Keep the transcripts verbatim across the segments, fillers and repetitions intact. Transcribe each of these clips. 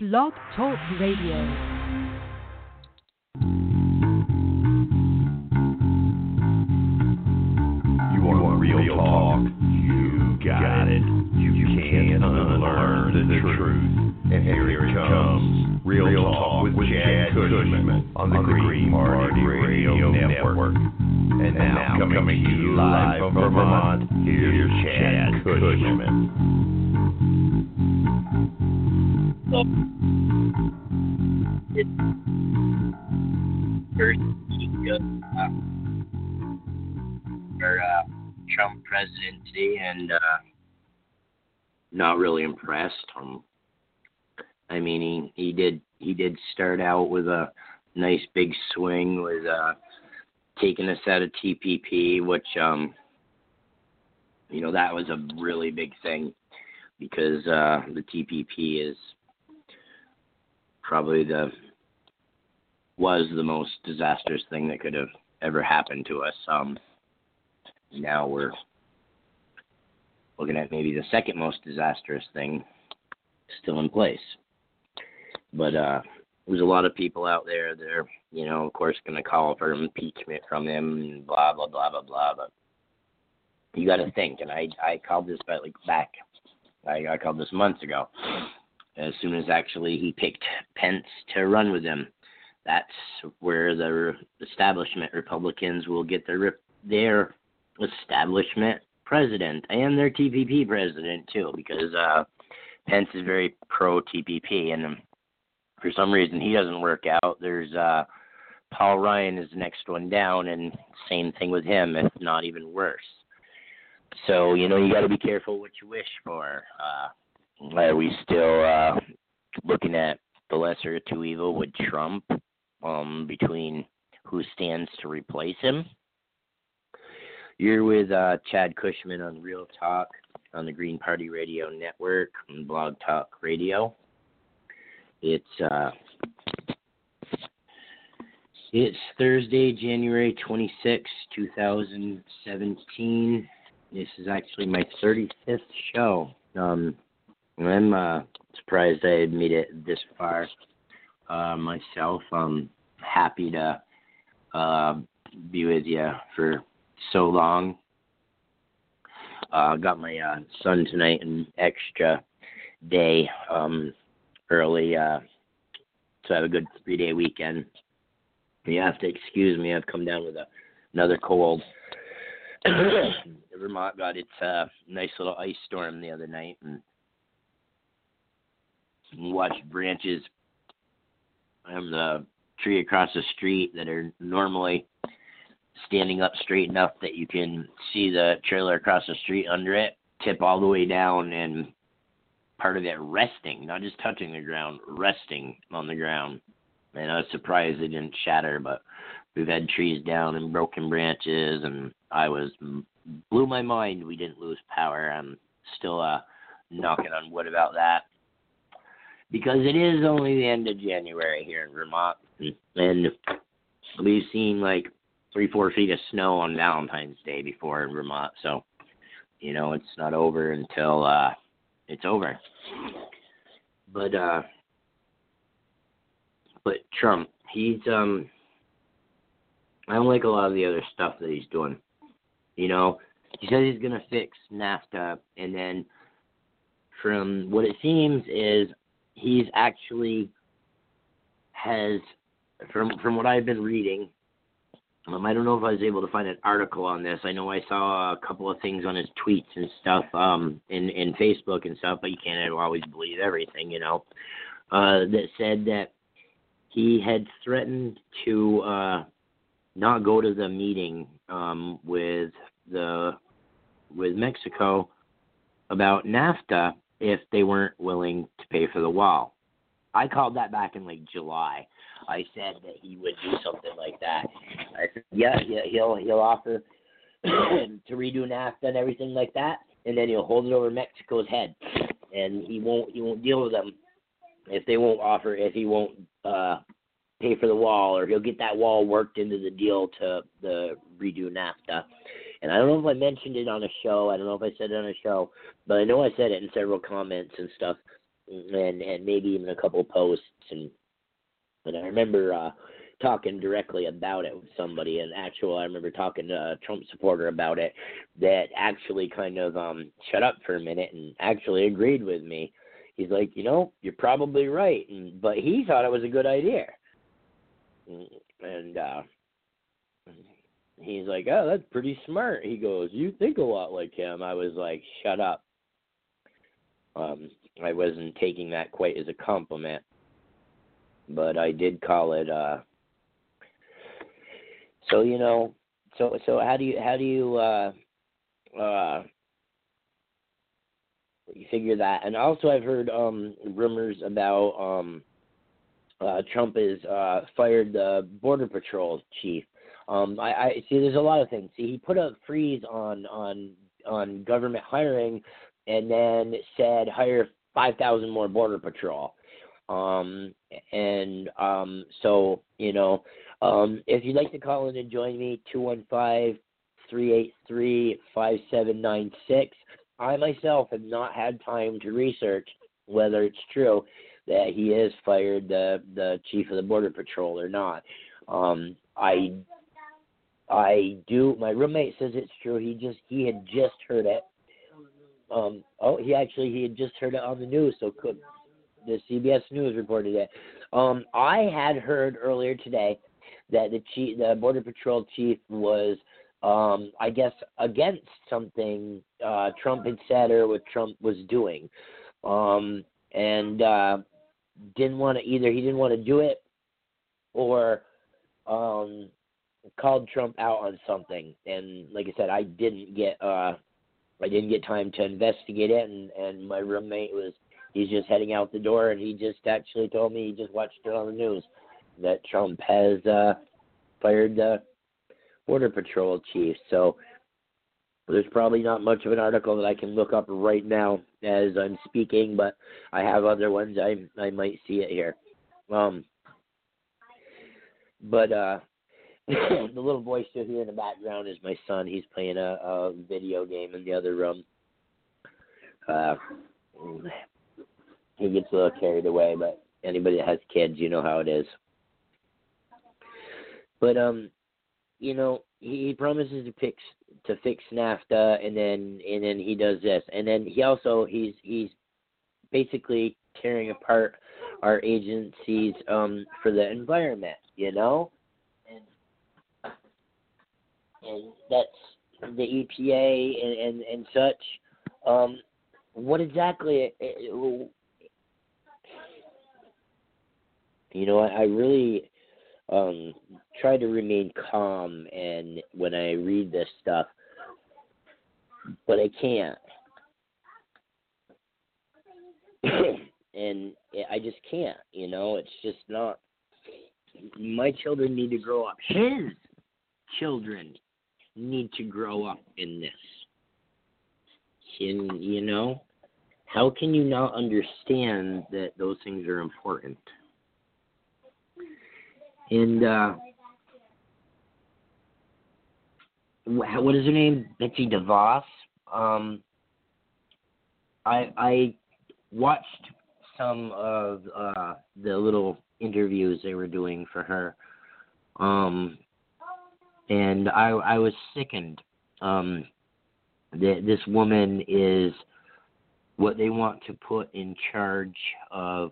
Blog Talk Radio. Real talk, you got it. You, you can't unlearn the truth. And here it comes. Real, Real Talk with, with Chad Cushman on the Green Party Radio Network. And now, now coming to you live from Vermont, here's Chad Cushman. Or, uh, Trump presidency, and uh, not really impressed. Um, I mean, he, he did he did start out with a nice big swing with uh, taking us out of T P P, which um, you know that was a really big thing because uh, the T P P is probably the was the most disastrous thing that could have ever happened to us. Um, Now we're looking at maybe the second most disastrous thing still in place. But uh, there's a lot of people out there that are, you know, of course, going to call for impeachment from him and blah, blah, blah, blah, blah. But you got to think, and I, I called this back, like, back I, I called this months ago, as soon as actually he picked Pence to run with him. That's where the establishment Republicans will get their their establishment president and their T P P president too, because uh, Pence is very pro T P P, and um, for some reason he doesn't work out. There's uh, Paul Ryan is the next one down, and same thing with him, if not even worse. So you know you got to be careful what you wish for. Uh, are we still uh, looking at the lesser of two evil with Trump? Um, between who stands to replace him? You're with uh, Chad Cushman on Real Talk on the Green Party Radio Network and Blog Talk Radio. It's uh, it's Thursday, January twenty-sixth, twenty seventeen. This is actually my thirty-fifth show. Um, I'm uh, surprised I made it this far uh, myself. I'm happy to uh, be with you for so long. Uh, got my uh, son tonight an extra day um, early, uh, so I have a good three-day weekend. You have to excuse me. I've come down with a, another cold. Vermont got its uh, nice little ice storm the other night, and watched branches from the tree across the street that are normally standing up straight enough that you can see the trailer across the street under it, tip all the way down, and part of it resting, not just touching the ground, resting on the ground. And I was surprised it didn't shatter, but we've had trees down and broken branches, and I was, blew my mind we didn't lose power. I'm still uh, knocking on wood about that, because it is only the end of January here in Vermont, and we've seen like three, four feet of snow on Valentine's Day before in Vermont. So, you know, it's not over until uh, it's over. But, uh, but Trump, he's, um, I don't like a lot of the other stuff that he's doing. You know, he says he's going to fix NAFTA. And then from what it seems is he's actually has, from, from what I've been reading, Um, I don't know if I was able to find an article on this. I know I saw a couple of things on his tweets and stuff, um, in, in Facebook and stuff, but you can't always believe everything, you know, uh, that said that he had threatened to uh, not go to the meeting um, with the with Mexico about NAFTA if they weren't willing to pay for the wall. I called that back in, like, July. I said that he would do something like that. I said, yeah, yeah he'll he'll offer to redo NAFTA and everything like that, and then he'll hold it over Mexico's head, and he won't he won't deal with them if they won't offer, if he won't uh, pay for the wall, or he'll get that wall worked into the deal to the redo NAFTA. And I don't know if I mentioned it on a show. I don't know if I said it on a show, but I know I said it in several comments and stuff. and, and maybe even a couple posts. And, and I remember uh, talking directly about it with somebody, an actual, I remember talking to a Trump supporter about it that actually kind of um, shut up for a minute and actually agreed with me. He's like, you know, you're probably right, and, but he thought it was a good idea. And uh, he's like, oh, that's pretty smart. He goes, you think a lot like him. I was like, shut up. Um, I wasn't taking that quite as a compliment, but I did call it. Uh, so, you know, so so how do you how do you uh, uh, you figure that? And also, I've heard um, rumors about um, uh, Trump has uh, fired the Border Patrol chief. Um, I, I see. There's a lot of things. See, he put a freeze on on on government hiring, and then said hire five thousand more Border Patrol. Um, and um, so, you know, um, if you'd like to call in and join me, two one five, three eight three, five seven nine six. I myself have not had time to research whether it's true that he has fired the, the chief of the Border Patrol or not. Um, I, I do. My roommate says it's true. He just, he had just heard it. Um, oh, he actually, he had just heard it on the news, so could, the C B S News reported it. Um, I had heard earlier today that the chief, the Border Patrol chief was, um, I guess, against something uh, Trump had said or what Trump was doing, um, and uh, didn't want to either. He didn't want to do it, or um, called Trump out on something. And like I said, I didn't get. Uh, I didn't get time to investigate it, and, and my roommate was, he's just heading out the door, and he just actually told me, he just watched it on the news, that Trump has uh, fired the Border Patrol chief. So there's probably not much of an article that I can look up right now as I'm speaking, but I have other ones. I I might see it here. Um, but, uh, the little voice you hear in the background is my son. He's playing a, a video game in the other room. Uh, he gets a little carried away, but anybody that has kids, you know how it is. But, um, you know, he, he promises to fix to fix NAFTA, and then and then he does this, and then he also he's he's basically tearing apart our agencies um, for the environment, you know. And that's the E P A and, and, and such. Um, what exactly? You know, I, I really um, try to remain calm and when I read this stuff, but I can't. And I just can't, you know. It's just not. My children need to grow up. His children need to grow up in this. And, you know, how can you not understand that those things are important? And, uh, what is her name? Betsy DeVos. Um, I, I watched some of, uh, the little interviews they were doing for her. Um, And I, I was sickened um, that this woman is what they want to put in charge of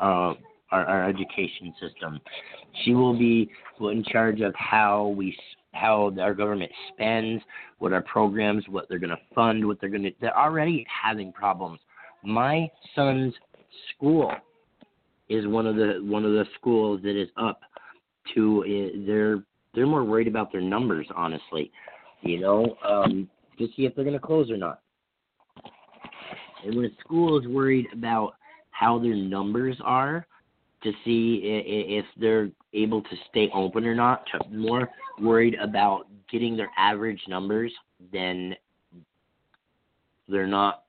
uh, our, our education system. She will be put in charge of how we, how our government spends, what our programs, what they're going to fund, what they're going to. They're already having problems. My son's school is one of the one of the schools that is up to uh, their. They're more worried about their numbers, honestly, you know, um, to see if they're going to close or not. And when a school is worried about how their numbers are to see if they're able to stay open or not, more worried about getting their average numbers, then they're not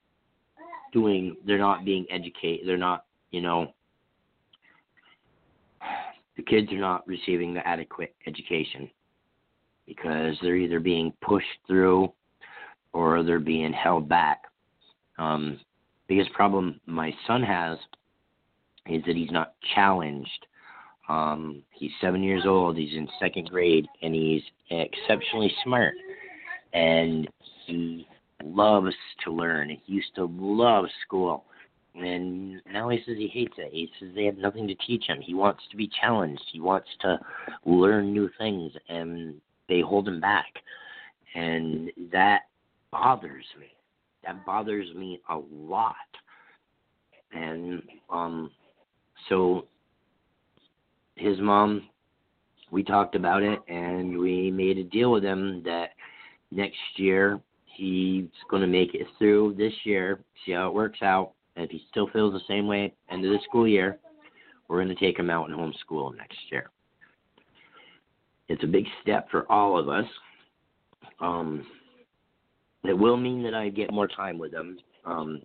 doing, they're not being educated. They're not, you know. The kids are not receiving the adequate education because they're either being pushed through or they're being held back. Um, biggest problem my son has is that he's not challenged. Um, he's seven years old, he's in second grade, and he's exceptionally smart. And he loves to learn. He used to love school. And now he says he hates it. He says they have nothing to teach him. He wants to be challenged. He wants to learn new things, and they hold him back. And that bothers me. That bothers me a lot. And um, so his mom, we talked about it, and we made a deal with him that next year he's going to make it through this year, see how it works out. And if he still feels the same way end of the school year, we're going to take him out and homeschool him next year. It's a big step for all of us. Um, it will mean that I get more time with him. Um,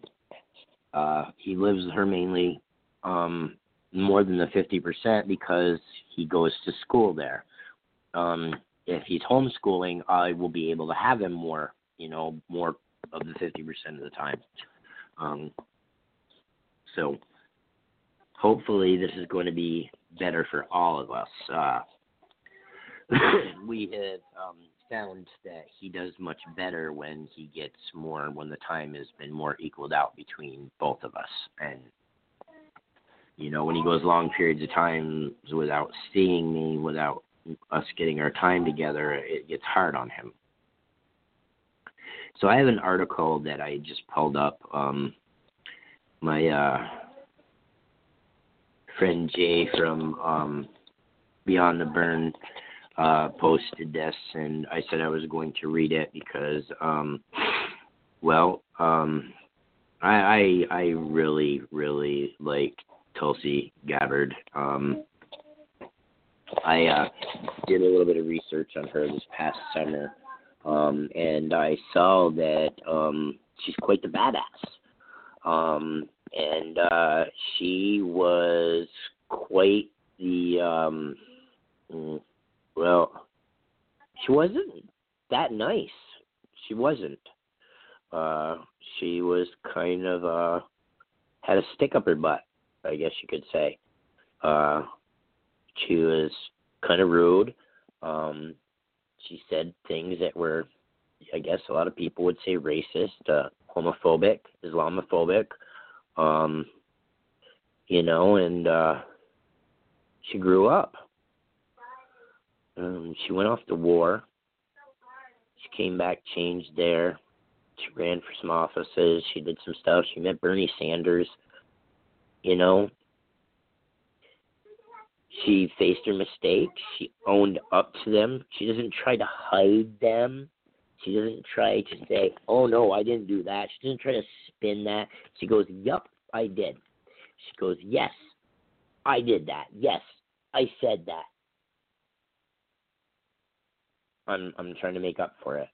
uh, he lives with her mainly um, more than the fifty percent because he goes to school there. Um, if he's homeschooling, I will be able to have him more, you know, more of the fifty percent of the time. Um, So hopefully this is going to be better for all of us. Uh, we have um, found that he does much better when he gets more, when the time has been more equaled out between both of us. And, you know, when he goes long periods of time without seeing me, without us getting our time together, it gets hard on him. So I have an article that I just pulled up. Um, My uh, friend Jay from um, Beyond the Burn uh, posted this, and I said I was going to read it because, um, well, um, I, I I really, really like Tulsi Gabbard. Um, I uh, did a little bit of research on her this past summer, um, and I saw that um, she's quite the badass. Um, and, uh, she was quite the, um, well, she wasn't that nice. She wasn't, uh, she was kind of, uh, had a stick up her butt, I guess you could say. Uh, she was kind of rude. Um, she said things that were, I guess a lot of people would say racist, uh, homophobic, Islamophobic, um, you know, and uh, she grew up. Um, she went off to war. She came back, changed there. She ran for some offices. She did some stuff. She met Bernie Sanders, you know. She faced her mistakes. She owned up to them. She doesn't try to hide them. She doesn't try to say, oh, no, I didn't do that. She doesn't try to spin that. She goes, yup, I did. She goes, yes, I did that. Yes, I said that. I'm I'm trying to make up for it.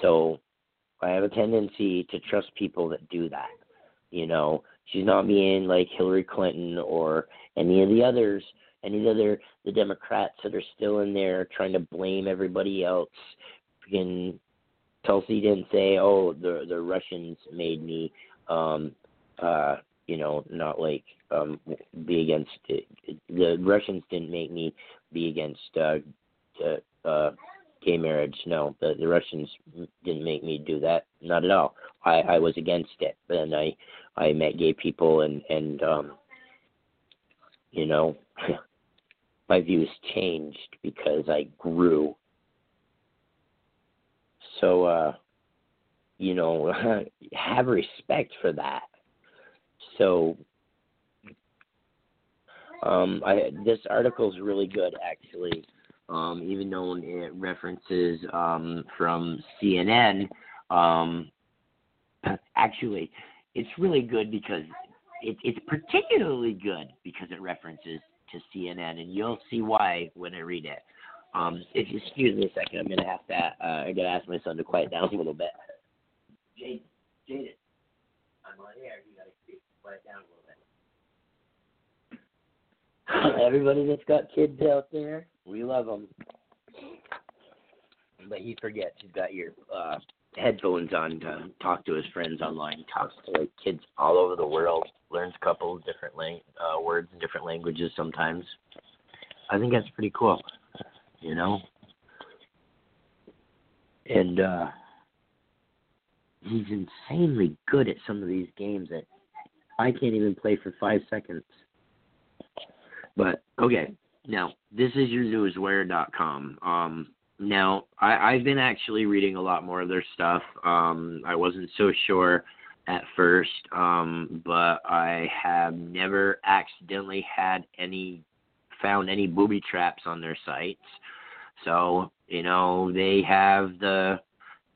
So I have a tendency to trust people that do that. You know, she's not being like Hillary Clinton or any of the others, any of the other the Democrats that are still in there trying to blame everybody else. And Tulsi didn't say, oh, the the Russians made me, um, uh, you know, not like um, be against, it. The Russians didn't make me be against uh, uh, uh, gay marriage. No, the, the Russians didn't make me do that. Not at all. I, I was against it. And I, I met gay people and, and um, you know, my views changed because I grew. So, uh, you know, have respect for that. So, um, I, this article is really good, actually, um, even though it references um, from C N N. Um, actually, it's really good because it, it's particularly good because it references to C N N, and you'll see why when I read it. Um, if you excuse me a second, I'm gonna have to. Uh, I gotta ask my son to quiet down a little bit. Jaden, Jaden, I'm on air. You gotta quiet down a little bit. Everybody that's got kids out there, we love them, but he forgets. He's got your uh, headphones on to talk to his friends online. Talks to like kids all over the world. Learns a couple of different lang- uh, words in different languages sometimes. I think that's pretty cool, you know. And uh, he's insanely good at some of these games that I can't even play for five seconds. But okay, now this is your newsware dot com. Um, now I, I've been actually reading a lot more of their stuff. Um, I wasn't so sure at first, um, but I have never accidentally had any found any booby traps on their sites. So, you know, they have the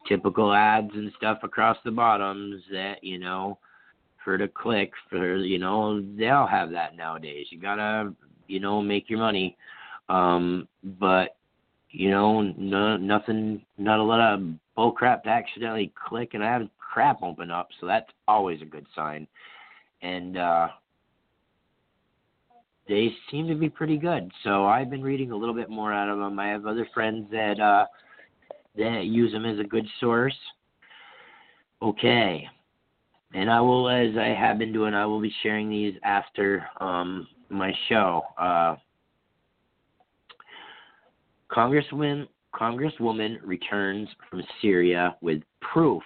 typical ads and stuff across the bottoms that, you know, for to click for, you know, they all have that nowadays. You gotta, you know, make your money. Um, but, you know, no, nothing, not a lot of bull crap to accidentally click, and I have crap open up. So that's always a good sign. And, uh, they seem to be pretty good. So I've been reading a little bit more out of them. I have other friends that uh, that use them as a good source. Okay. And I will, as I have been doing, I will be sharing these after um, my show. Uh, Congresswoman, Congresswoman returns from Syria with proof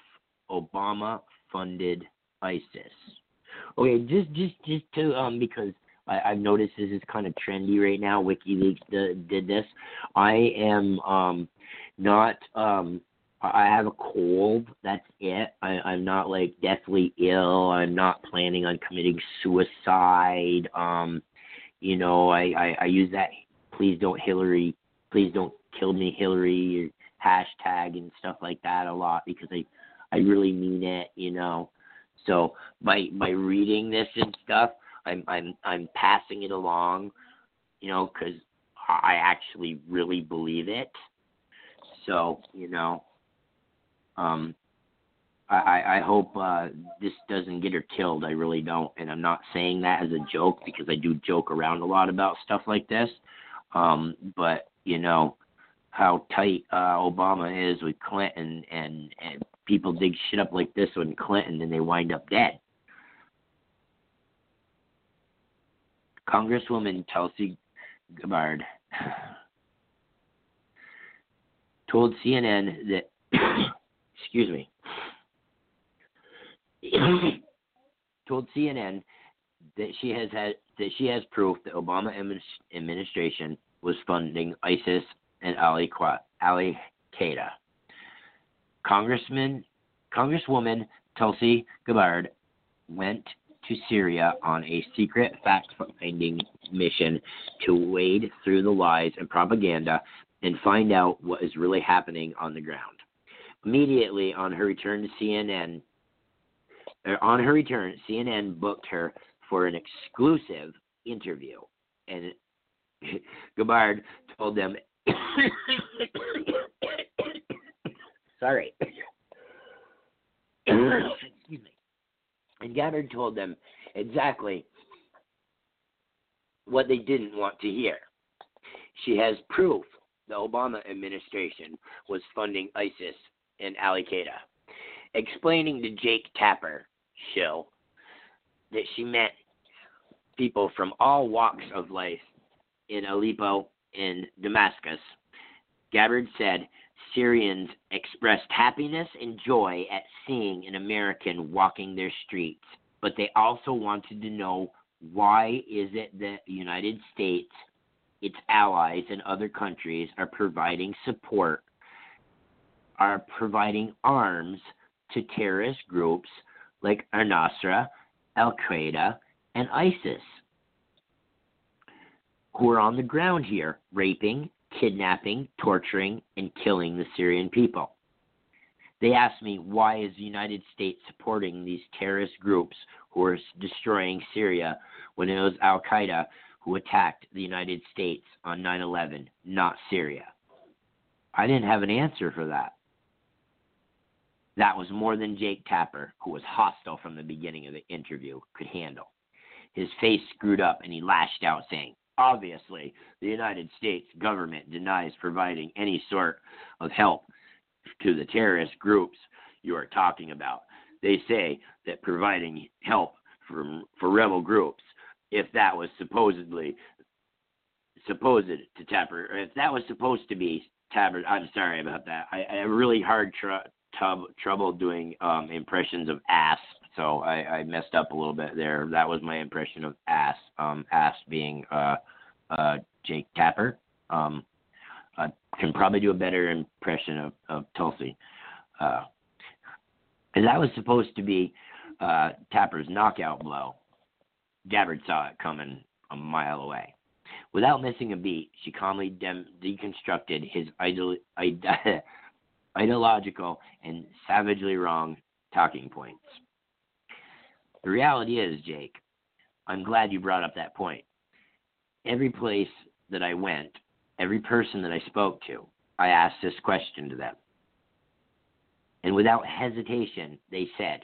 Obama-funded ISIS. Okay, just, just, just to, um, because... I've noticed this is kind of trendy right now. WikiLeaks did this. I am um, not, um, I have a cold. That's it. I, I'm not like deathly ill. I'm not planning on committing suicide. Um, you know, I, I, I use that please don't Hillary, please don't kill me Hillary hashtag and stuff like that a lot because I, I really mean it, you know. So by, by reading this and stuff, I'm I'm I'm passing it along, you know, because I actually really believe it. So you know, um, I I hope uh, this doesn't get her killed. I really don't, and I'm not saying that as a joke because I do joke around a lot about stuff like this. Um, but you know how tight uh, Obama is with Clinton, and, and people dig shit up like this with Clinton, and they wind up dead. Congresswoman Tulsi Gabbard told C N N that, excuse me, told C N N that she has had that she has proof that Obama administration was funding ISIS and Al-Qaeda. Congressman Congresswoman Tulsi Gabbard went to Syria on a secret fact-finding mission to wade through the lies and propaganda and find out what is really happening on the ground. Immediately on her return to C N N, er, on her return, C N N booked her for an exclusive interview, and Gabbard told them, sorry, excuse me. And Gabbard told them exactly what they didn't want to hear. She has proof the Obama administration was funding ISIS and Al-Qaeda, explaining to Jake Tapper, shill, that she meant people from all walks of life in Aleppo and Damascus. Gabbard said Syrians expressed happiness and joy at seeing an American walking their streets, but they also wanted to know why is it that the United States, its allies, and other countries are providing support, are providing arms to terrorist groups like Al-Nusra, Al-Qaeda, and ISIS, who are on the ground here, raping, kidnapping, torturing, and killing the Syrian people. They asked me, why is the United States supporting these terrorist groups who are destroying Syria when it was Al-Qaeda who attacked the United States on nine eleven, not Syria? I didn't have an answer for that. That was more than Jake Tapper, who was hostile from the beginning of the interview, could handle. His face screwed up and he lashed out saying, obviously, the United States government denies providing any sort of help to the terrorist groups you are talking about. They say that providing help for, for rebel groups, if that was supposedly supposed to Tapper, if that was supposed to be Tapper, I'm sorry about that. I, I have really hard tr- tub, trouble doing um, impressions of ass, so I, I messed up a little bit there. That was my impression of ass, um, ass being uh, uh, Jake Tapper. Um, I can probably do a better impression of, of Tulsi. Uh, and that was supposed to be uh, Tapper's knockout blow. Gabbard saw it coming a mile away. Without missing a beat, she calmly de- deconstructed his idol- ide- ideological and savagely wrong talking points. The reality is, Jake, I'm glad you brought up that point. Every place that I went, every person that I spoke to, I asked this question to them. And without hesitation, they said,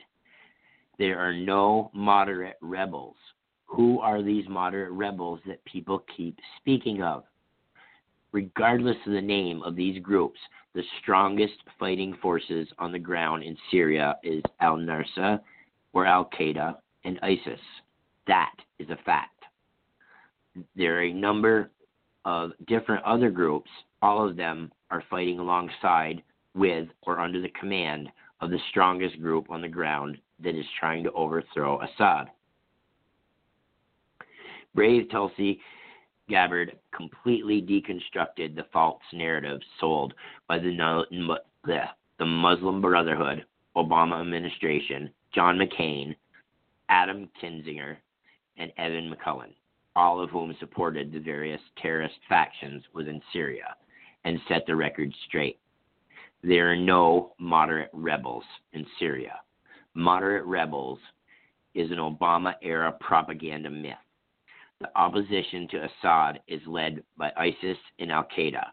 there are no moderate rebels. Who are these moderate rebels that people keep speaking of? Regardless of the name of these groups, the strongest fighting forces on the ground in Syria is Al-Nusra or Al-Qaeda and ISIS. That is a fact. There are a number of different other groups. All of them are fighting alongside, with, or under the command of the strongest group on the ground that is trying to overthrow Assad. Brave Tulsi Gabbard completely deconstructed the false narratives sold by the, the Muslim Brotherhood, Obama administration, John McCain, Adam Kinzinger, and Evan McMullin, all of whom supported the various terrorist factions within Syria, and set the record straight. There are no moderate rebels in Syria. Moderate rebels is an Obama-era propaganda myth. The opposition to Assad is led by ISIS and Al-Qaeda,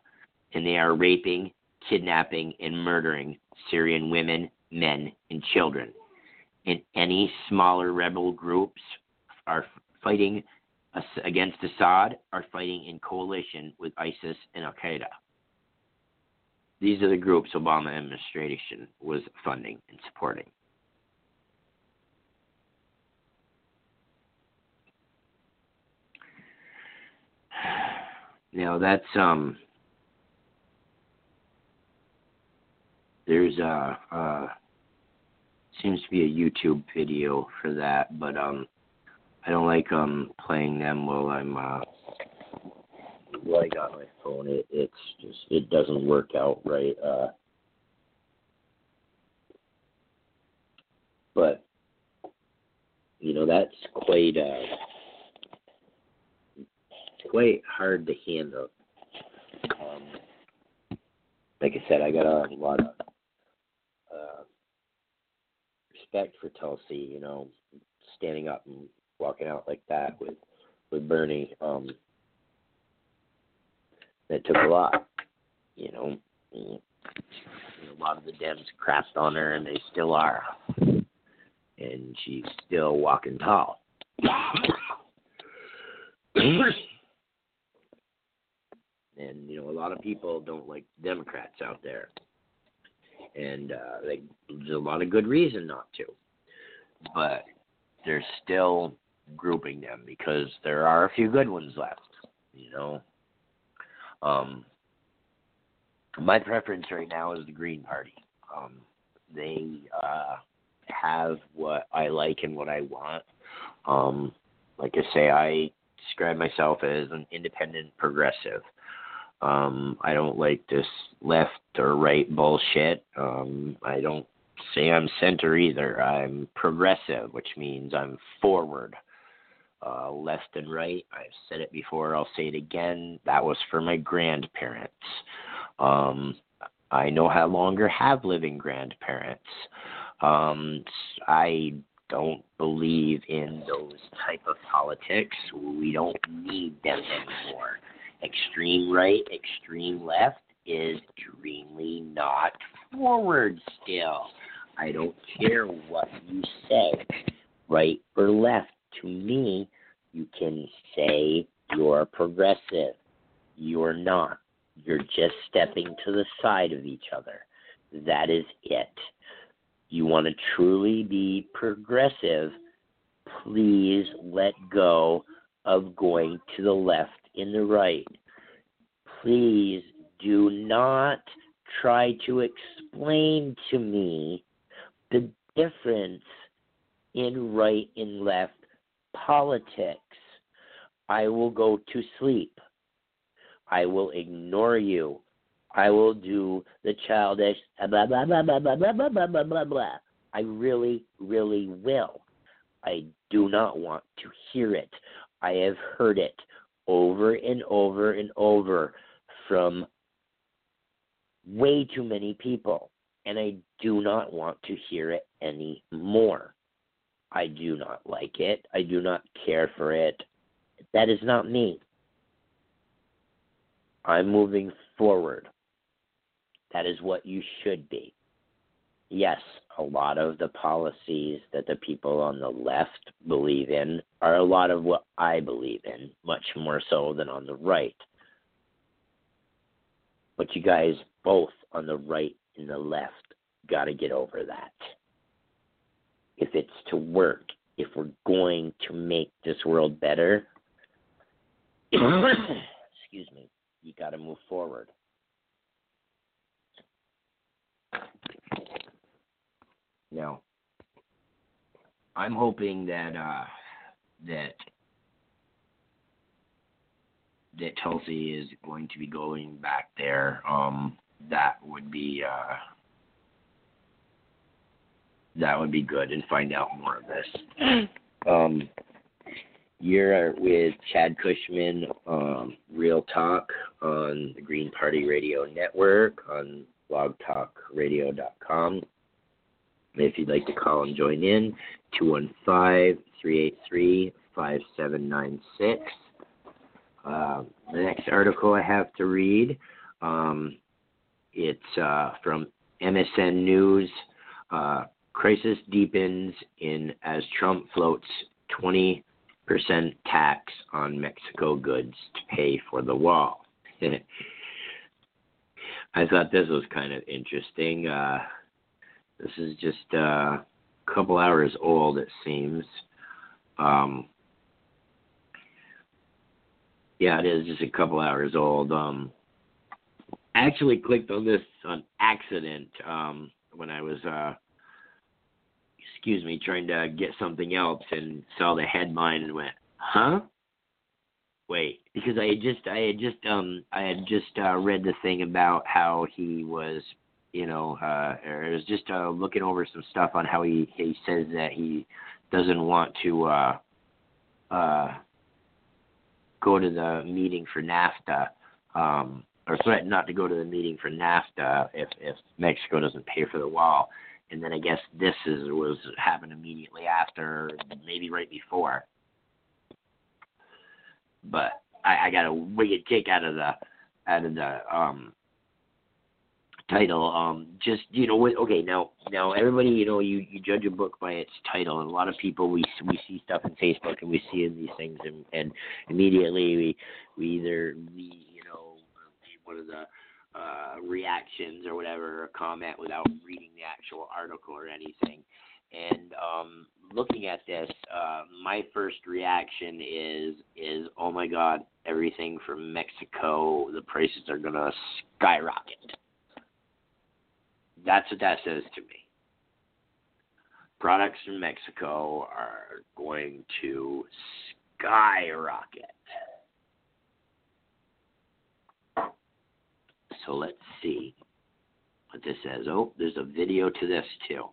and they are raping, kidnapping, and murdering Syrian women, men, and children. And any smaller rebel groups are fighting against Assad are fighting in coalition with ISIS and Al-Qaeda. These are the groups Obama administration was funding and supporting. Now that's um. There's a uh, seems to be a YouTube video for that, but um, I don't like um playing them while I'm uh. While I got my phone, it it's just it doesn't work out right. Uh, but you know that's quite uh. Quite hard to handle. Um, like I said, I got a lot of uh, respect for Tulsi, you know, standing up and walking out like that with, with Bernie. Um, that took a lot, you know. A lot of the Dems crapped on her, and they still are. And she's still walking tall. And, you know, a lot of people don't like Democrats out there. And uh, they, there's a lot of good reason not to. But they're still grouping them because there are a few good ones left, you know. Um, my preference right now is the Green Party. Um, they uh, have what I like and what I want. Um, like I say, I describe myself as an independent progressive. Um, I don't like this left or right bullshit. Um, I don't say I'm center either. I'm progressive, which means I'm forward, uh, left and right. I've said it before. I'll say it again. That was for my grandparents. Um, I no longer have living grandparents. Um, I don't believe in those type of politics. We don't need them anymore. Extreme right, extreme left is extremely not forward still. I don't care what you say, right or left. To me, you can say you're progressive. You're not. You're just stepping to the side of each other. That is it. you want to truly be progressive, please let go of going to the left and the right. Please do not try to explain to me the difference in right and left politics. I will go to sleep. I will ignore you. I will do the childish blah, blah, blah, blah, blah, blah, blah, blah, blah, blah. I really, really will. I do not want to hear it. I have heard it over and over and over from way too many people, and I do not want to hear it anymore. I do not like it. I do not care for it. That is not me. I'm moving forward. That is what you should be. Yes, a lot of the policies that the people on the left believe in are a lot of what I believe in, much more so than on the right. But you guys, both on the right and the left, got to get over that. If it's to work, if we're going to make this world better, excuse me, you got to move forward. Now, I'm hoping that uh, that that Tulsi is going to be going back there. Um, that would be uh, that would be good, and find out more of this. Um, you're with Chad Cushman, um, Real Talk on the Green Party Radio Network on blog talk radio dot com. If you'd like to call and join in, two one five, three eight three, five seven nine six. Uh, the next article I have to read, um, it's uh, from M S N News. Uh, crisis deepens in as Trump floats twenty percent tax on Mexico goods to pay for the wall. I thought this was kind of interesting. Uh, This is just uh, a couple hours old, it seems. Um, yeah, it is just a couple hours old. Um, I actually clicked on this on accident um, when I was, uh, excuse me, trying to get something else and saw the headline and went, huh? Wait, because I had just, I had just, um, I had just uh, read the thing about how he was. You know, uh, it was just uh, looking over some stuff on how he, he says that he doesn't want to uh, uh, go to the meeting for NAFTA, um, or threaten not to go to the meeting for NAFTA if, if Mexico doesn't pay for the wall. And then I guess this is was happened immediately after, maybe right before. But I, I got a wicked kick out of the out of the. Um, title, um, just, you know, okay, now, now everybody, you know, you, you judge a book by its title, and a lot of people, we we see stuff on Facebook, and we see in these things, and, and immediately we we either, we, you know, one of the uh, reactions or whatever, a comment without reading the actual article or anything, and um, looking at this, uh, my first reaction is, is, oh my God, everything from Mexico, the prices are going to skyrocket. That's what that says to me. Products from Mexico are going to skyrocket. So let's see what this says. Oh, there's a video to this too.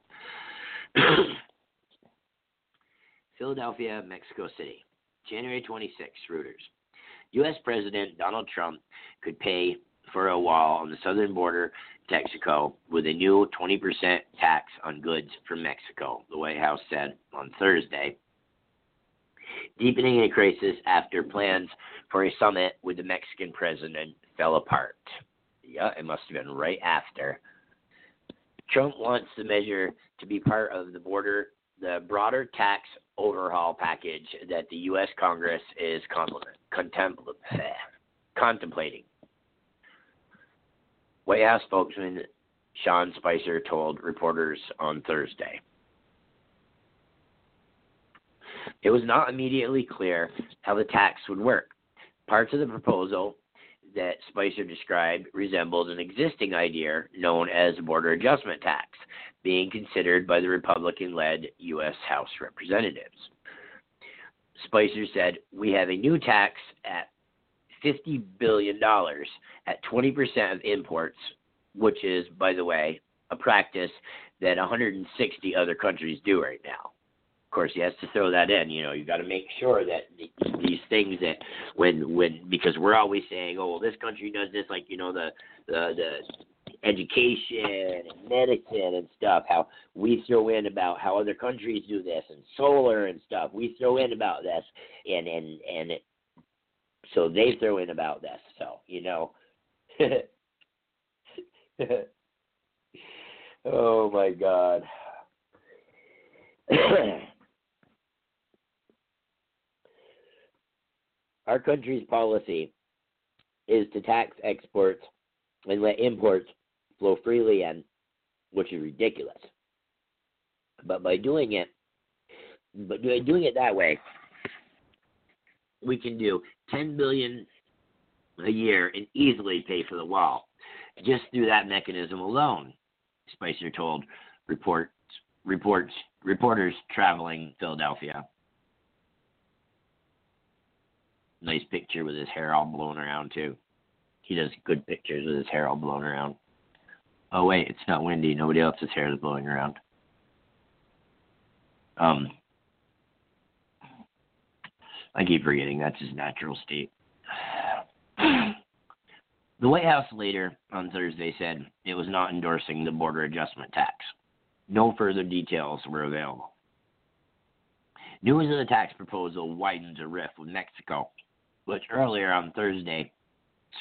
Philadelphia, Mexico City, January twenty-sixth, Reuters. U S President Donald Trump could pay for a wall on the southern border Texaco with a new twenty percent tax on goods from Mexico, the White House said on Thursday, deepening a crisis after plans for a summit with the Mexican president fell apart. Yeah, it must have been right after. Trump wants the measure to be part of the border, the broader tax overhaul package that the U S Congress is contemplating. White House spokesman Sean Spicer told reporters on Thursday. It was not immediately clear how the tax would work. Parts of the proposal that Spicer described resembled an existing idea known as the border adjustment tax, being considered by the Republican-led U S. House Representatives. Spicer said, "We have a new tax at fifty billion dollars at twenty percent of imports, which is, by the way, a practice that one hundred sixty other countries do right now." Of course, he has to throw that in. You know, you've got to make sure that these things that when, when, because we're always saying, oh, well, this country does this, like, you know, the, the, the education and medicine and stuff, how we throw in about how other countries do this and solar and stuff. We throw in about this and, and, and it, so they throw in about this. So, you know, oh my God. Our country's policy is to tax exports and let imports flow freely in, which is ridiculous. But by doing it, but doing it that way, we can do ten billion dollars a year and easily pay for the wall, just through that mechanism alone, Spicer told reports, reports, reporters traveling Philadelphia. Nice picture with his hair all blown around, too. He does good pictures with his hair all blown around. Oh, wait, it's not windy. Nobody else's hair is blowing around. Um, I keep forgetting that's his natural state. The White House later on Thursday said it was not endorsing the border adjustment tax. No further details were available. News of the tax proposal widens a rift with Mexico, which earlier on Thursday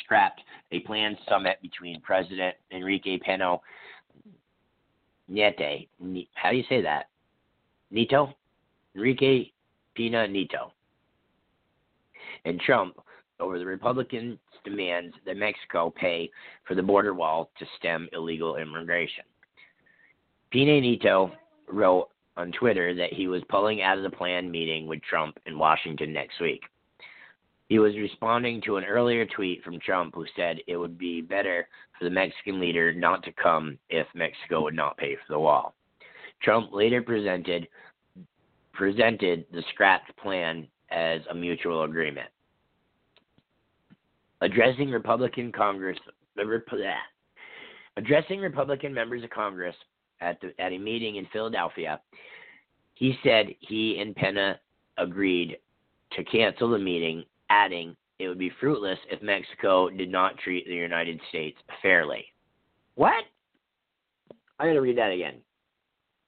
scrapped a planned summit between President Enrique Peña Nieto. How do you say that? Nieto? Enrique Peña Nieto. And Trump over the Republicans' demands that Mexico pay for the border wall to stem illegal immigration. Peña Nieto wrote on Twitter that he was pulling out of the planned meeting with Trump in Washington next week. He was responding to an earlier tweet from Trump who said it would be better for the Mexican leader not to come if Mexico would not pay for the wall. Trump later presented presented the scrapped plan as a mutual agreement. Addressing Republican Congress, addressing Republican members of Congress at the, at a meeting in Philadelphia, he said he and Pena agreed to cancel the meeting, adding it would be fruitless if Mexico did not treat the United States fairly. What? I'm going to read that again.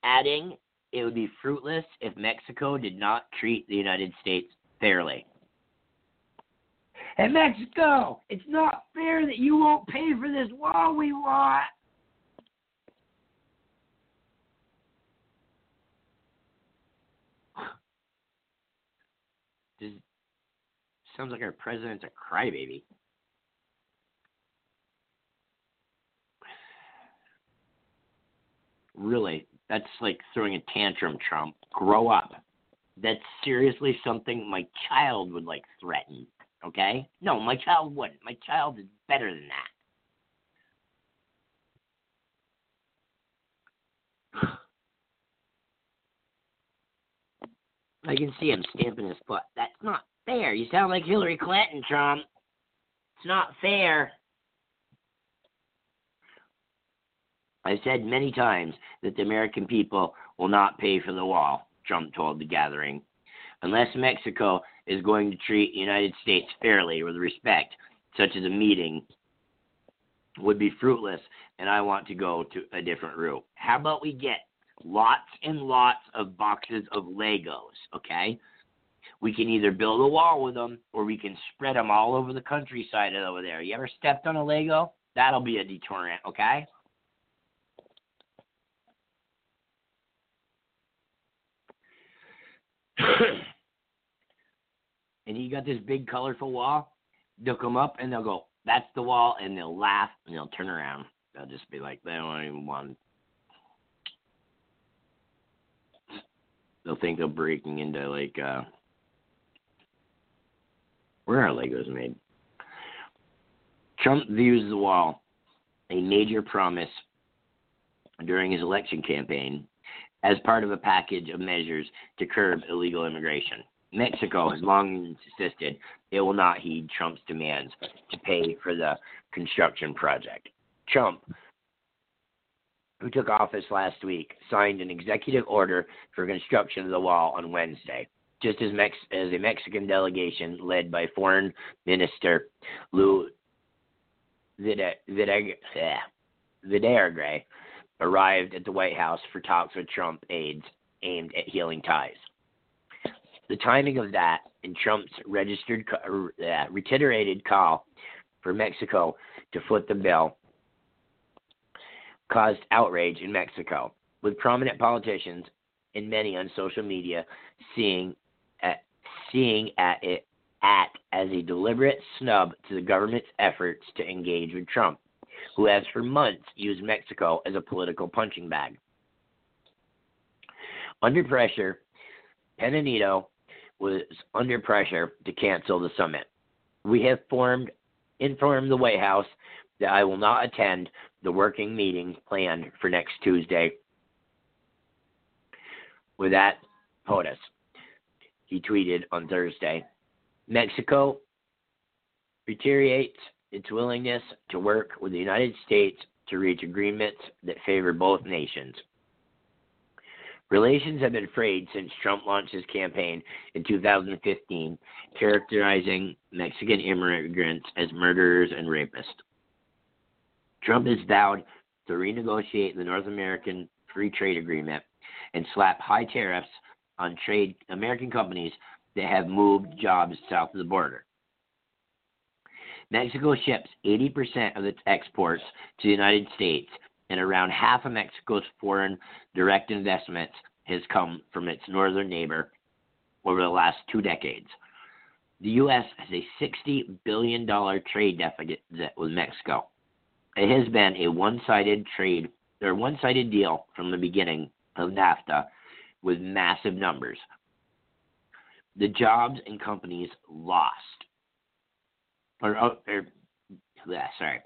Adding it would be fruitless if Mexico did not treat the United States fairly. And Mexico, it's not fair that you won't pay for this wall we want. Does, sounds like our president's a crybaby. Really, that's like throwing a tantrum, Trump. Grow up. That's seriously something my child would, like, threaten. Okay? No, my child wouldn't. My child is better than that. I can see him stamping his foot. That's not fair. You sound like Hillary Clinton, Trump. It's not fair. I've said many times that the American people will not pay for the wall, Trump told the gathering. Unless Mexico is going to treat the United States fairly with respect, such as a meeting, would be fruitless, and I want to go to a different route. How about we get lots and lots of boxes of Legos, okay? We can either build a wall with them, or we can spread them all over the countryside over there. You ever stepped on a Lego? That'll be a deterrent, okay? And you got this big colorful wall, they'll come up and they'll go, that's the wall, and they'll laugh and they'll turn around. I'll just be like, they don't even want. They'll think they're breaking into, like, uh, where are Legos made? Trump views the wall, a major promise during his election campaign, as part of a package of measures to curb illegal immigration. Mexico has long insisted it will not heed Trump's demands to pay for the construction project. Trump, who took office last week, signed an executive order for construction of the wall on Wednesday, just as, Mex- as a Mexican delegation led by Foreign Minister Luis Videgaray arrived at the White House for talks with Trump aides aimed at healing ties. The timing of that and Trump's registered, uh, reiterated call for Mexico to foot the bill caused outrage in Mexico, with prominent politicians and many on social media seeing at, seeing at it at as a deliberate snub to the government's efforts to engage with Trump, who has for months used Mexico as a political punching bag. Under pressure, Peña Nieto was under pressure to cancel the summit. We have formed, informed the White House that I will not attend the working meeting planned for next Tuesday with that POTUS, he tweeted on Thursday. Mexico reiterates its willingness to work with the United States to reach agreements that favor both nations. Relations have been frayed since Trump launched his campaign in two thousand fifteen, characterizing Mexican immigrants as murderers and rapists. Trump has vowed to renegotiate the North American Free Trade Agreement and slap high tariffs on trade American companies that have moved jobs south of the border. Mexico ships eighty percent of its exports to the United States, and around half of Mexico's foreign direct investments has come from its northern neighbor over the last two decades. The U S has a sixty billion dollars trade deficit with Mexico. It has been a one-sided trade or one-sided deal from the beginning of NAFTA with massive numbers. The jobs and companies lost. Or, or yeah, sorry.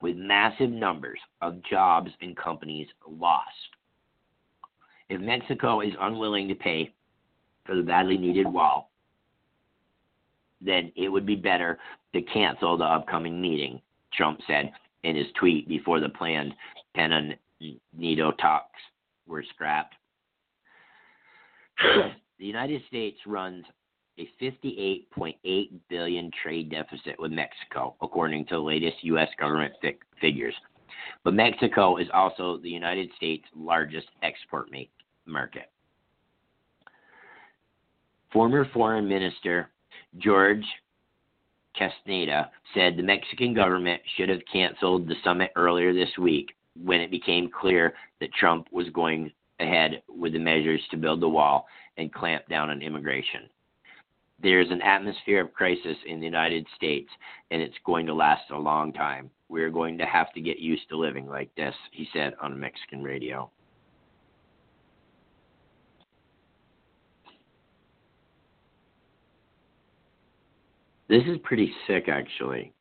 With massive numbers of jobs and companies lost. If Mexico is unwilling to pay for the badly needed wall, then it would be better to cancel the upcoming meeting, Trump said in his tweet before the planned Peña Nieto talks were scrapped. The United States runs a fifty-eight point eight billion dollars trade deficit with Mexico, according to the latest U S government fi- figures. But Mexico is also the United States' largest export ma- market. Former Foreign Minister George Castaneda said the Mexican government should have canceled the summit earlier this week when it became clear that Trump was going ahead with the measures to build the wall and clamp down on immigration. There is an atmosphere of crisis in the United States, and it's going to last a long time. We're going to have to get used to living like this, he said on Mexican radio. This is pretty sick, actually.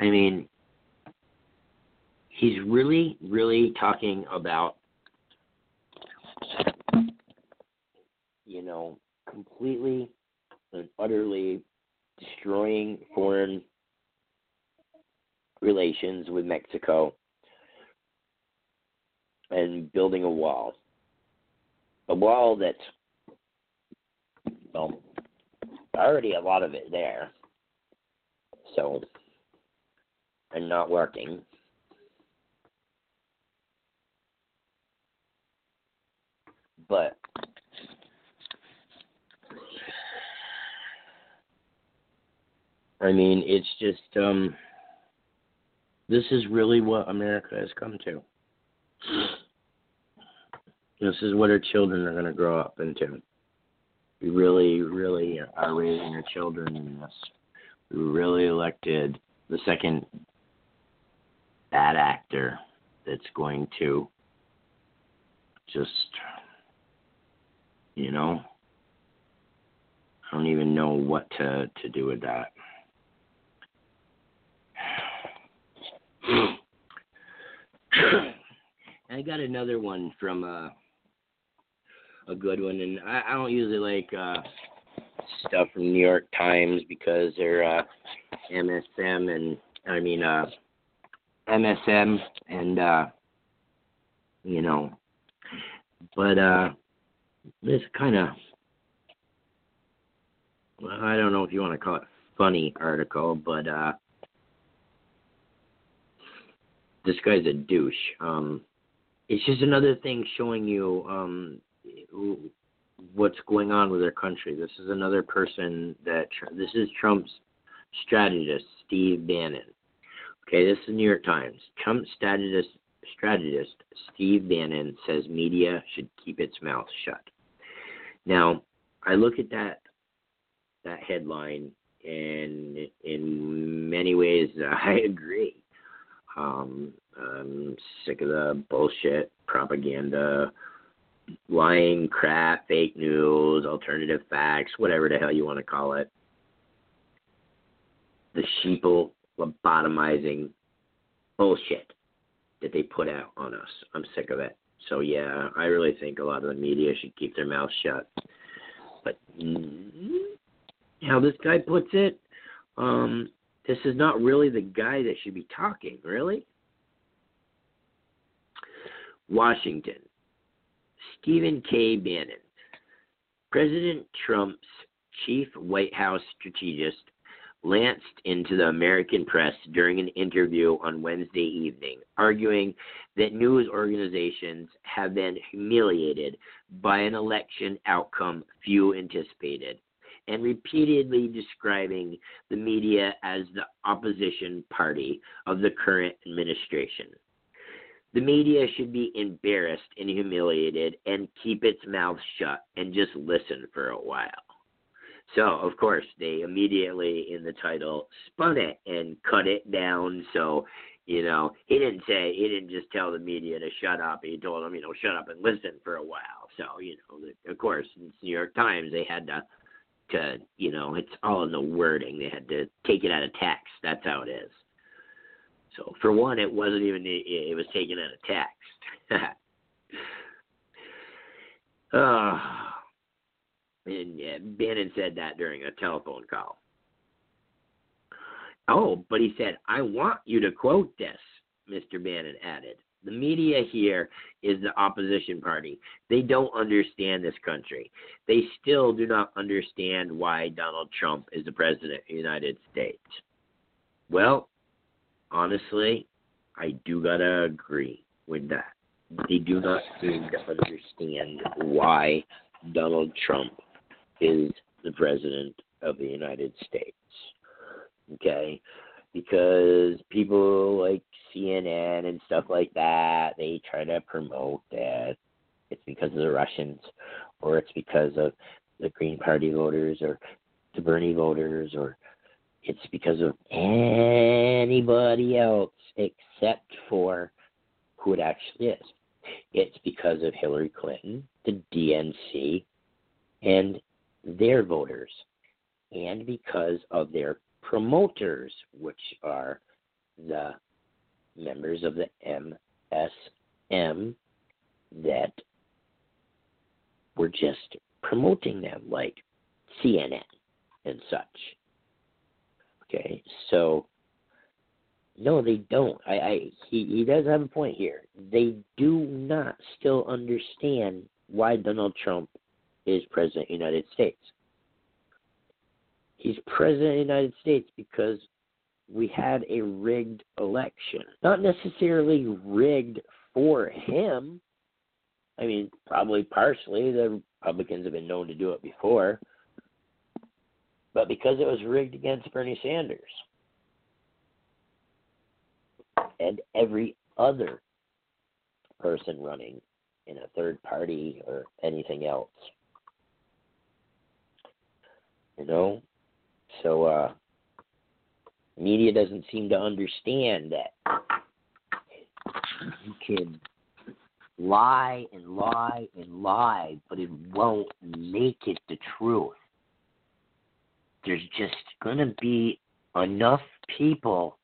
I mean, he's really, really talking about, you know, completely and utterly destroying foreign relations with Mexico and building a wall. A wall that's, well, already a lot of it there, so, and not working. But I mean, it's just, um, this is really what America has come to. This is what our children are going to grow up into. We really, really are raising our children in this. We really elected the second bad actor that's going to just, you know, I don't even know what to, to do with that. I got another one from uh, a good one, and I, I don't usually like uh, stuff from New York Times because they're uh, M S M and I mean uh, M S M and uh, you know, but uh, this kind of, well, I don't know if you want to call it funny article, but uh, this guy's a douche. Um, it's just another thing showing you um, what's going on with our country. This is another person that, this is Trump's strategist, Steve Bannon. Okay, this is New York Times. Trump's strategist, strategist Steve Bannon says media should keep its mouth shut. Now, I look at that that headline, and in many ways, I agree. Um, I'm sick of the bullshit, propaganda, lying, crap, fake news, alternative facts, whatever the hell you want to call it. The sheeple lobotomizing bullshit that they put out on us. I'm sick of it. So, yeah, I really think a lot of the media should keep their mouths shut. But how this guy puts it, um, this is not really the guy that should be talking, really. Washington, Stephen K. Bannon, President Trump's chief White House strategist, lanced into the American press during an interview on Wednesday evening, arguing that news organizations have been humiliated by an election outcome few anticipated, and repeatedly describing the media as the opposition party of the current administration. The media should be embarrassed and humiliated and keep its mouth shut and just listen for a while. So, of course, they immediately, in the title, spun it and cut it down. So, you know, he didn't say, he didn't just tell the media to shut up. He told them, you know, shut up and listen for a while. So, you know, of course, in New York Times, they had to, to, you know, it's all in the wording. They had to take it out of text. That's how it is. So, for one, it wasn't even, it was taken out of text. Oh. And yeah, Bannon said that during a telephone call. Oh, but he said, I want you to quote this, Mister Bannon added. The media here is the opposition party. They don't understand this country. They still do not understand why Donald Trump is the president of the United States. Well, honestly, I do got to agree with that. They do not seem to understand why Donald Trump is the president of the United States, okay? Because people like C N N and stuff like that, they try to promote that it's because of the Russians, or it's because of the Green Party voters, or the Bernie voters, or it's because of anybody else except for who it actually is. It's because of Hillary Clinton, the D N C, and their voters, and because of their promoters, which are the members of the M S M that were just promoting them, like C N N and such. Okay, so no, they don't. I, I he, he does have a point here. They do not still understand why Donald Trump is president of the United States. He's president of the United States because we had a rigged election. Not necessarily rigged for him. I mean, probably partially. The Republicans have been known to do it before. But because it was rigged against Bernie Sanders and every other person running in a third party or anything else, you know? So, uh, Media doesn't seem to understand that you can lie and lie and lie, but it won't make it the truth. There's just going to be enough people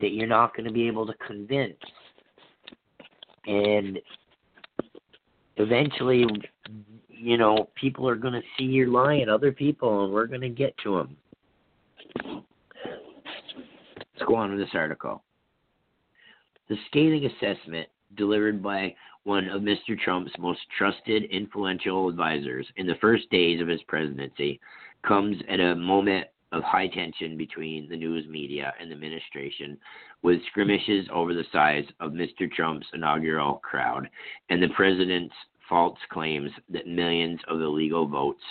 that you're not going to be able to convince. And eventually, you know, people are going to see you're lying, other people, and we're going to get to them. Let's go on with this article. The scathing assessment delivered by one of Mister Trump's most trusted, influential advisors in the first days of his presidency comes at a moment of high tension between the news media and the administration, with skirmishes over the size of Mister Trump's inaugural crowd and the president's false claims that millions of illegal votes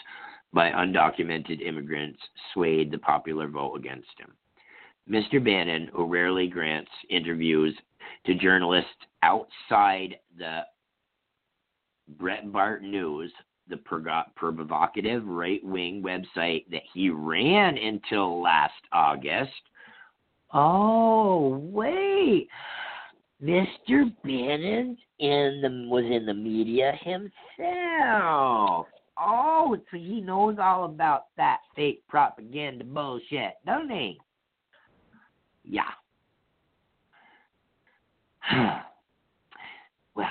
by undocumented immigrants swayed the popular vote against him. Mister Bannon, who rarely grants interviews to journalists outside the Breitbart News, the provocative right-wing website that he ran until last August. Oh, wait. Mister Bannon in the, was in the media himself. Oh, so he knows all about that fake propaganda bullshit, doesn't he? Yeah. Well,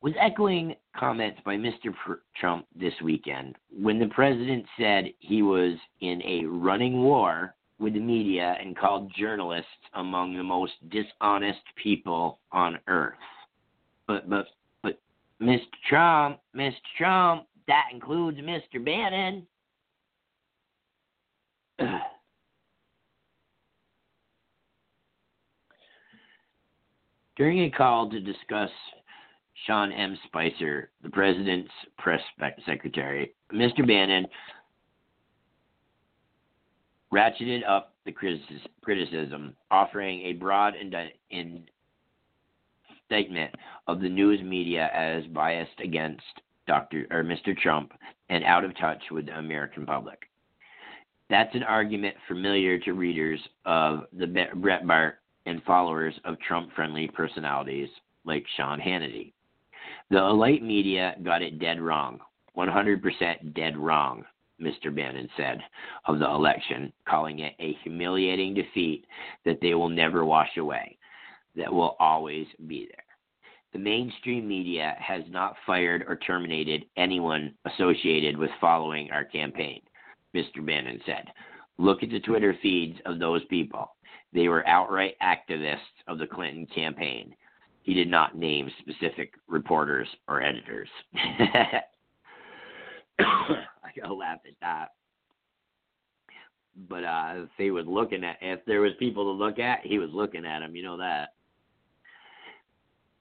was echoing comments by Mister Trump this weekend when the president said he was in a running war with the media and called journalists among the most dishonest people on earth. But, but, but, Mister Trump, Mister Trump, that includes Mister Bannon. During a call to discuss Sean M. Spicer, the president's press secretary, Mister Bannon ratcheted up the criticism, offering a broad indictment of the news media as biased against Doctor or Mister Trump and out of touch with the American public. That's an argument familiar to readers of the Breitbart and followers of Trump-friendly personalities like Sean Hannity. The elite media got it dead wrong, one hundred percent dead wrong, Mister Bannon said of the election, calling it a humiliating defeat that they will never wash away, that will always be there. The mainstream media has not fired or terminated anyone associated with following our campaign, Mister Bannon said. Look at the Twitter feeds of those people. They were outright activists of the Clinton campaign. He did not name specific reporters or editors. I gotta laugh at that. But uh, if they was looking at, if there was people to look at, he was looking at them. You know that.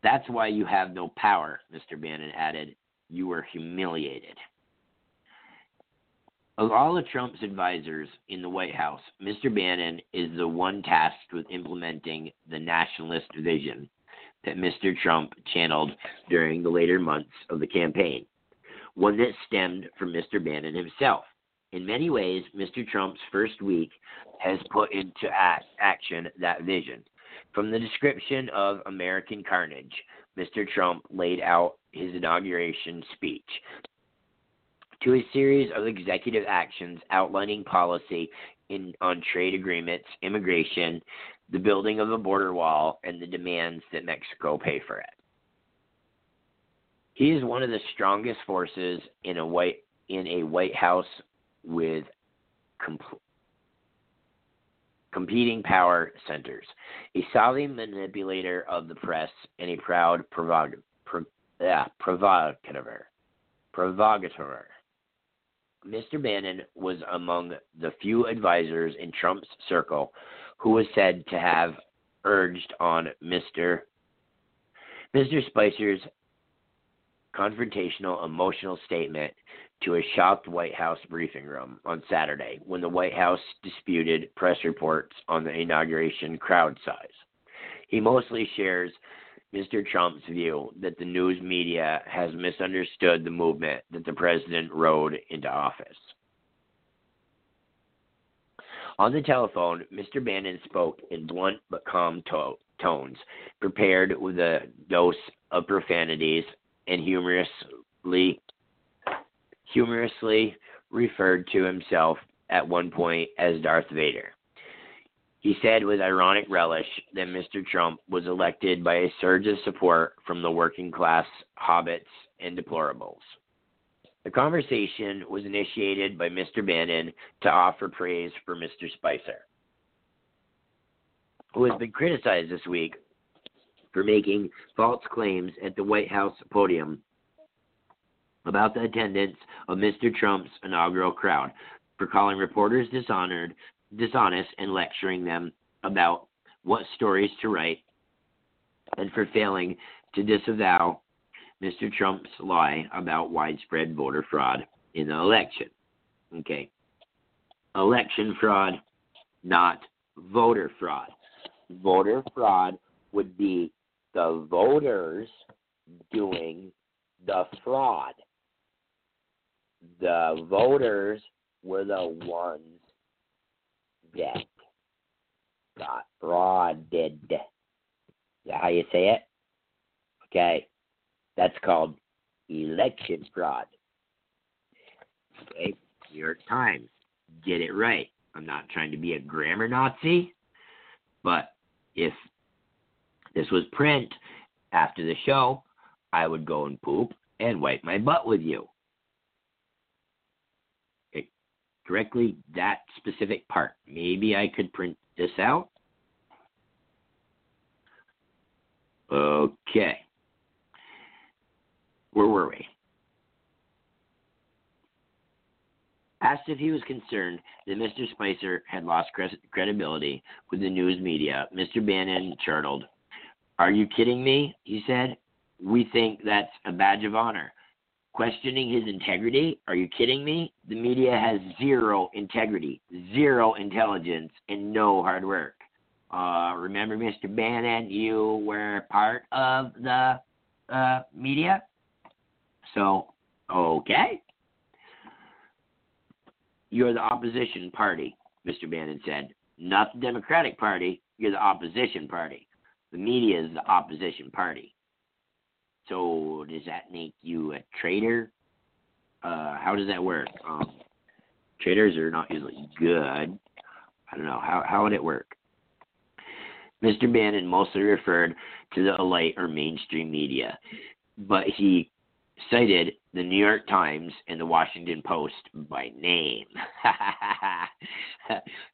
That's why you have no power, Mister Bannon added. You were humiliated. Of all of Trump's advisors in the White House, Mister Bannon is the one tasked with implementing the nationalist vision that Mister Trump channeled during the later months of the campaign, one that stemmed from Mister Bannon himself. In many ways, Mister Trump's first week has put into act, action that vision. From the description of American carnage, Mister Trump laid out his inauguration speech, to a series of executive actions outlining policy in, on trade agreements, immigration, the building of a border wall, and the demands that Mexico pay for it. He is one of the strongest forces in a White, in a White House with comp- competing power centers, a savvy manipulator of the press, and a proud provocateur. Prov- yeah, provocateur. provocateur. Mister Bannon was among the few advisors in Trump's circle who was said to have urged on Mister Mister Spicer's confrontational emotional statement to a shocked White House briefing room on Saturday when the White House disputed press reports on the inauguration crowd size. He mostly shares Mister Trump's view that the news media has misunderstood the movement that the president rode into office. On the telephone, Mister Bannon spoke in blunt but calm to- tones, prepared with a dose of profanities, and humorously, humorously referred to himself at one point as Darth Vader. He said with ironic relish that Mister Trump was elected by a surge of support from the working-class hobbits and deplorables. The conversation was initiated by Mister Bannon to offer praise for Mister Spicer, who has been criticized this week for making false claims at the White House podium about the attendance of Mister Trump's inaugural crowd, for calling reporters dishonored, dishonest and lecturing them about what stories to write, and for failing to disavow Mister Trump's lie about widespread voter fraud in the election. Okay. Election fraud, not voter fraud. Voter fraud would be the voters doing the fraud. The voters were the ones that got frauded. Is that how you say it? Okay. That's called election fraud. Okay, New York Times, get it right. I'm not trying to be a grammar Nazi, but if this was print after the show, I would go and poop and wipe my butt with you. Okay. Directly that specific part. Maybe I could print this out. Okay. Where were we? Asked if he was concerned that Mister Spicer had lost cre- credibility with the news media, Mister Bannon chortled. "Are you kidding me?" he said. "We think that's a badge of honor. Questioning his integrity? Are you kidding me? The media has zero integrity, zero intelligence, and no hard work. Uh, remember, Mister Bannon, you were part of the uh, media?" So, okay. "You're the opposition party," Mister Bannon said. "Not the Democratic Party. You're the opposition party. The media is the opposition party. So, does that make you a traitor? Uh, how does that work? Um, traitors are not usually good. I don't know. How, how would it work?" Mister Bannon mostly referred to the elite or mainstream media, but he cited the New York Times and the Washington Post by name.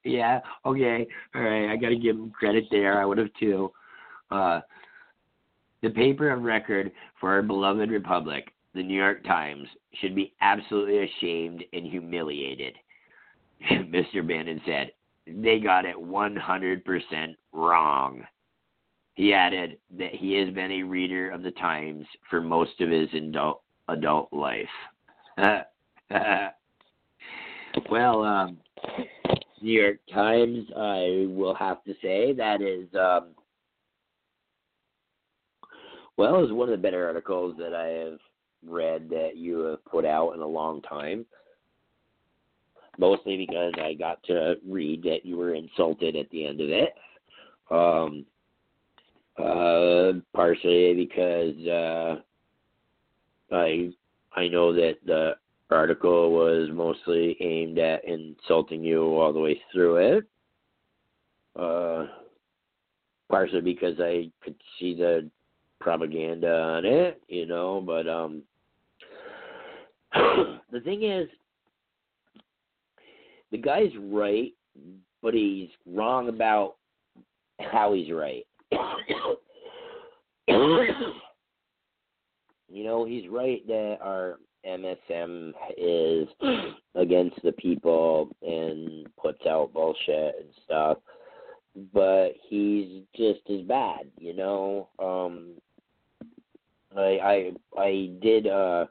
Yeah, okay, all right, I got to give him credit there. I would have too. Uh, the paper of record for our beloved republic, the New York Times, should be absolutely ashamed and humiliated, Mister Bannon said. They got it one hundred percent wrong. He added that he has been a reader of the Times for most of his adult, adult life. Well, um, New York Times, I will have to say that is, um, well, is one of the better articles that I have read that you have put out in a long time. Mostly because I got to read that you were insulted at the end of it. Um, Uh, partially because uh, I I know that the article was mostly aimed at insulting you all the way through it. Uh, partially because I could see the propaganda on it, you know. But um, the thing is, the guy's right, but he's wrong about how he's right. You know, he's right that our M S M is against the people and puts out bullshit and stuff, but he's just as bad, you know. Um, I I I did uh,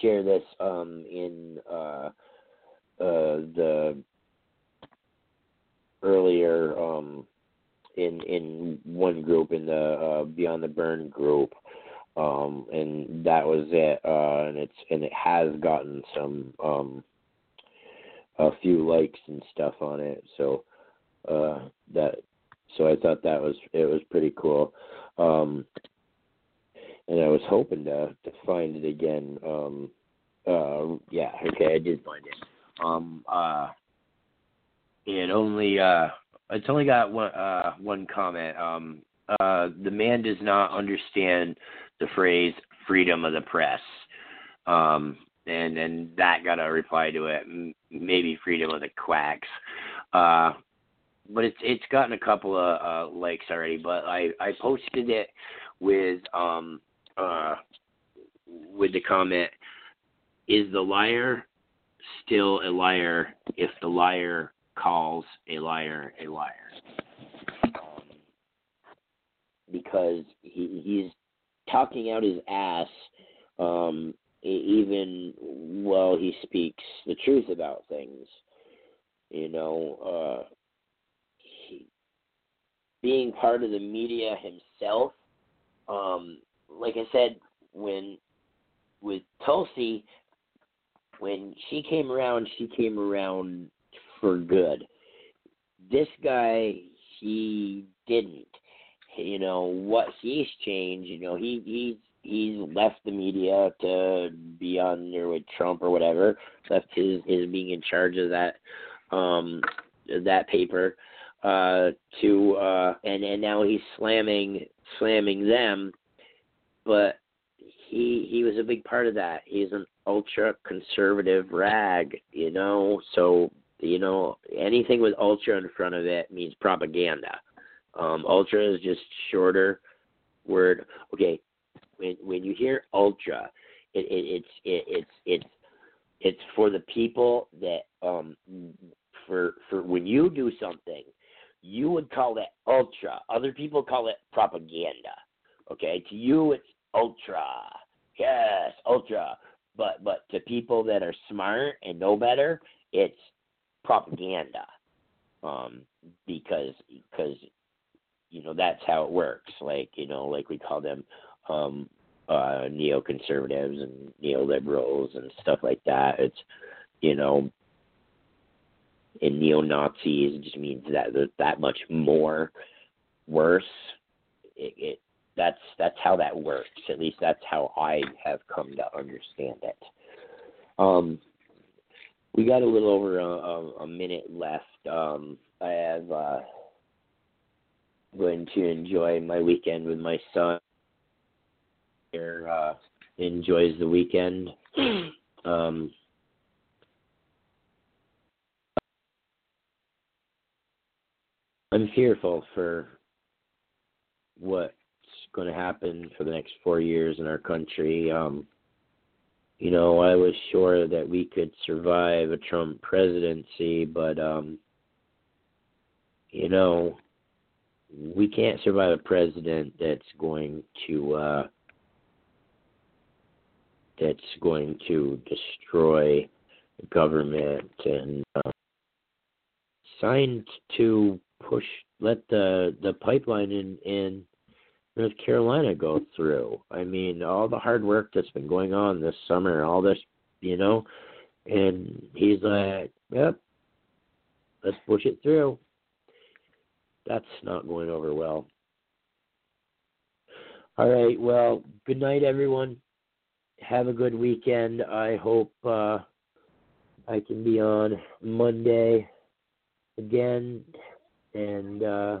share this um, in uh, uh, the earlier. Um, In, in one group, in the uh, Beyond the Burn group, um, and that was it. Uh, and it's and it has gotten some um, a few likes and stuff on it. So uh, that so I thought that was it was pretty cool. Um, and I was hoping to to find it again. Um, uh, yeah, okay, I did find it. Um, uh, it only uh, it's only got one uh, one comment. Um, uh, the man does not understand the phrase freedom of the press. Um, and and that got a reply to it. Maybe freedom of the quacks. Uh, but it's it's gotten a couple of uh, likes already. But I, I posted it with um uh with the comment: is the liar still a liar if the liar calls a liar a liar? Um, because he he's talking out his ass. Um, even while he speaks the truth about things, you know, uh, he, being part of the media himself, um, like I said, when, with Tulsi, when she came around, she came around for good. This guy, he didn't, you know, what he's changed, you know, he, he's, he's left the media to be on there with Trump or whatever, left his, his being in charge of that um, that paper uh, to uh, and and now he's slamming slamming them, but he he was a big part of that. He's an ultra conservative rag, you know. So you know anything with ultra in front of it means propaganda. Um, ultra is just shorter word. Okay. When, when you hear ultra, it, it, it's it, it's it's it's for the people that um for for when you do something, you would call it ultra. Other people call it propaganda. Okay, to you it's ultra. Yes, ultra. But but to people that are smart and know better, it's propaganda. Um, because because you know that's how it works. Like you know, like we call them. Um, uh, neoconservatives and neoliberals and stuff like that. It's, you know, and neo-Nazis, it just means that that much more worse. It, it that's that's how that works. At least that's how I have come to understand it. Um, we got a little over a, a, a minute left. Um, I have uh, going to enjoy my weekend with my son. Here, uh, enjoys the weekend. Um, I'm fearful for what's going to happen for the next four years in our country. Um, you know, I was sure that we could survive a Trump presidency, but, um, you know, we can't survive a president that's going to, uh, that's going to destroy government and uh, signed to push, let the, the pipeline in, in North Carolina go through. I mean, all the hard work that's been going on this summer, all this, you know, and he's like, yep, let's push it through. That's not going over well. All right, well, good night, everyone. Have a good weekend. I hope uh, I can be on Monday again and uh,